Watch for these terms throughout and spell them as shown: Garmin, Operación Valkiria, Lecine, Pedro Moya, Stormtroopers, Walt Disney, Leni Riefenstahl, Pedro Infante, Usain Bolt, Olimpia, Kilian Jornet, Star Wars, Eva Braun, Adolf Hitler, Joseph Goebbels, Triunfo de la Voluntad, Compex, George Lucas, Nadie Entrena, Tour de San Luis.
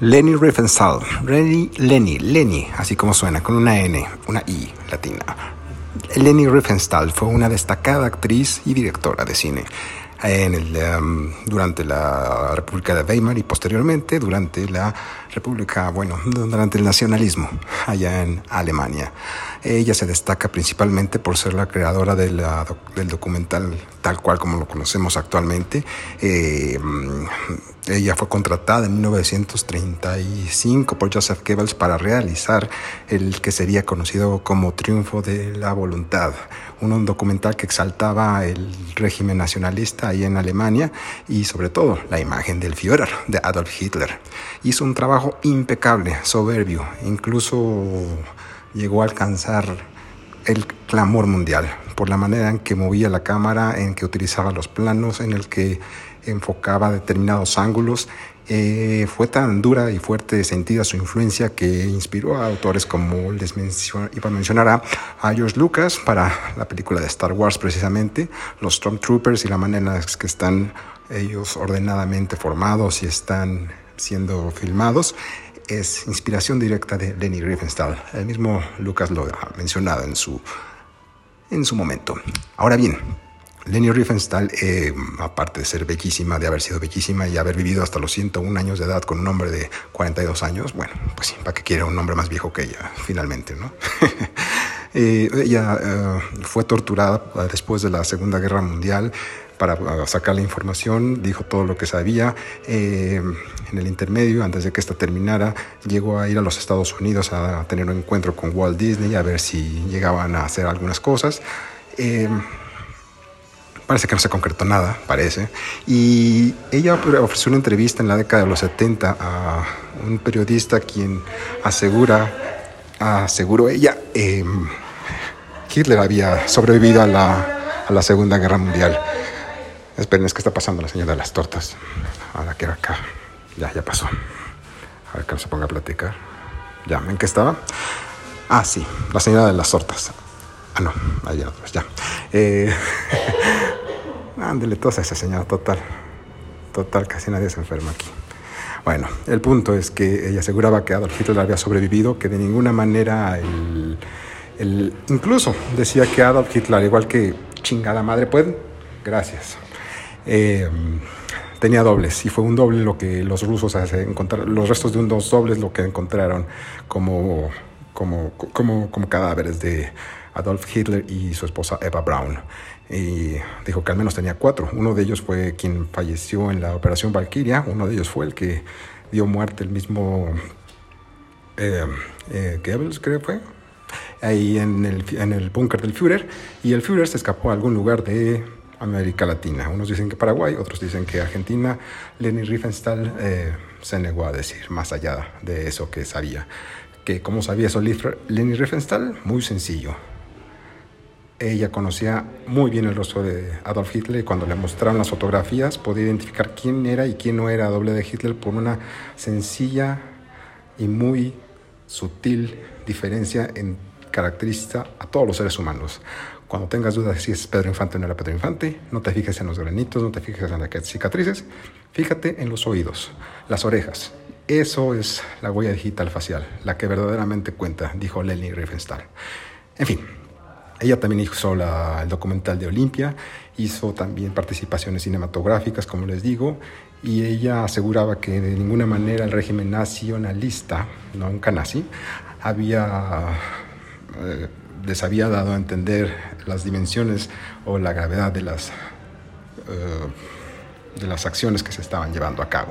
Leni Riefenstahl, Leni, así como suena, con una N, una I latina. Leni Riefenstahl fue una destacada actriz y directora de cine durante la República de Weimar y posteriormente durante la República, durante el nacionalismo allá en Alemania. Ella se destaca principalmente por ser la creadora de del documental tal cual como lo conocemos actualmente. Ella fue contratada en 1935 por Joseph Goebbels para realizar el que sería conocido como Triunfo de la Voluntad, un documental que exaltaba el régimen nacionalista ahí en Alemania y sobre todo la imagen del Führer, de Adolf Hitler. Hizo un trabajo impecable, soberbio, incluso llegó a alcanzar el clamor mundial por la manera en que movía la cámara, en que utilizaba los planos, en el que enfocaba determinados ángulos. Fue tan dura y fuerte sentida su influencia que inspiró a autores como iba a mencionar a George Lucas para la película de Star Wars, precisamente los Stormtroopers, y la manera en que están ellos ordenadamente formados y están siendo filmados es inspiración directa de Leni Riefenstahl. El mismo Lucas lo ha mencionado en su momento. Ahora bien, Leni Riefenstahl, aparte de ser bellísima, de haber sido bellísima y haber vivido hasta los 101 años de edad con un hombre de 42 años, pues sí, ¿para qué quiere un hombre más viejo que ella? Finalmente, ¿no? Ella fue torturada después de la Segunda Guerra Mundial para sacar la información, dijo todo lo que sabía. En el intermedio, antes de que esta terminara, llegó a ir a los Estados Unidos a tener un encuentro con Walt Disney, a ver si llegaban a hacer algunas cosas. Parece que no se concretó nada, parece. Y ella ofreció una entrevista en la década de los 70 a un periodista quien aseguró ella, Hitler había sobrevivido a la Segunda Guerra Mundial. Esperen, es que está pasando la señora de las tortas. Ahora que era acá. Ya pasó. A ver que no se ponga a platicar. ¿Ya ven que estaba? Ah, sí, la señora de las tortas. Ah, no, ahí ya otros, ya. Ándele todas a esa señora, total. Total, casi nadie se enferma aquí. Bueno, el punto es que ella aseguraba que Adolf Hitler había sobrevivido, que de ninguna manera incluso decía que Adolf Hitler, igual que chingada madre, pueden. Gracias. Tenía dobles, y fue un doble lo que los rusos encontraron, los restos de unos dobles lo que encontraron como cadáveres de Adolf Hitler y su esposa Eva Braun. Y dijo que al menos tenía 4. Uno de ellos fue quien falleció en la Operación Valkiria, uno de ellos fue el que dio muerte el mismo Goebbels, creo que fue, ahí en el búnker del Führer, y el Führer se escapó a algún lugar de América Latina. Unos dicen que Paraguay, otros dicen que Argentina. Leni Riefenstahl se negó a decir más allá de eso que sabía. Que ¿cómo sabía eso Leni Riefenstahl? Muy sencillo. Ella conocía muy bien el rostro de Adolf Hitler, y cuando le mostraron las fotografías podía identificar quién era y quién no era doble de Hitler por una sencilla y muy sutil diferencia en caracteriza a todos los seres humanos. Cuando tengas dudas de si es Pedro Infante o no era Pedro Infante, no te fijes en los granitos, no te fijes en las cicatrices, fíjate en los oídos, las orejas. Eso es la huella digital facial, la que verdaderamente cuenta, dijo Leni Riefenstahl. En fin, ella también hizo el documental de Olimpia, hizo también participaciones cinematográficas, como les digo, y ella aseguraba que de ninguna manera el régimen nacionalista, nunca nazi, les había dado a entender las dimensiones o la gravedad de las acciones que se estaban llevando a cabo.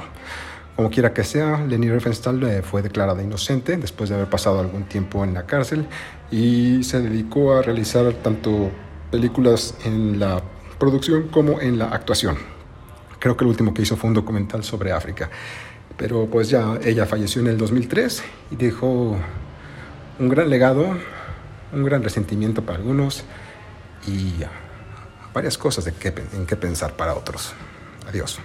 Como quiera que sea, Leni Riefenstahl fue declarada inocente después de haber pasado algún tiempo en la cárcel, y se dedicó a realizar tanto películas en la producción como en la actuación. Creo que lo último que hizo fue un documental sobre África, pero pues ya ella falleció en el 2003 y dejó un gran legado, un gran resentimiento para algunos y varias cosas en qué pensar para otros. Adiós.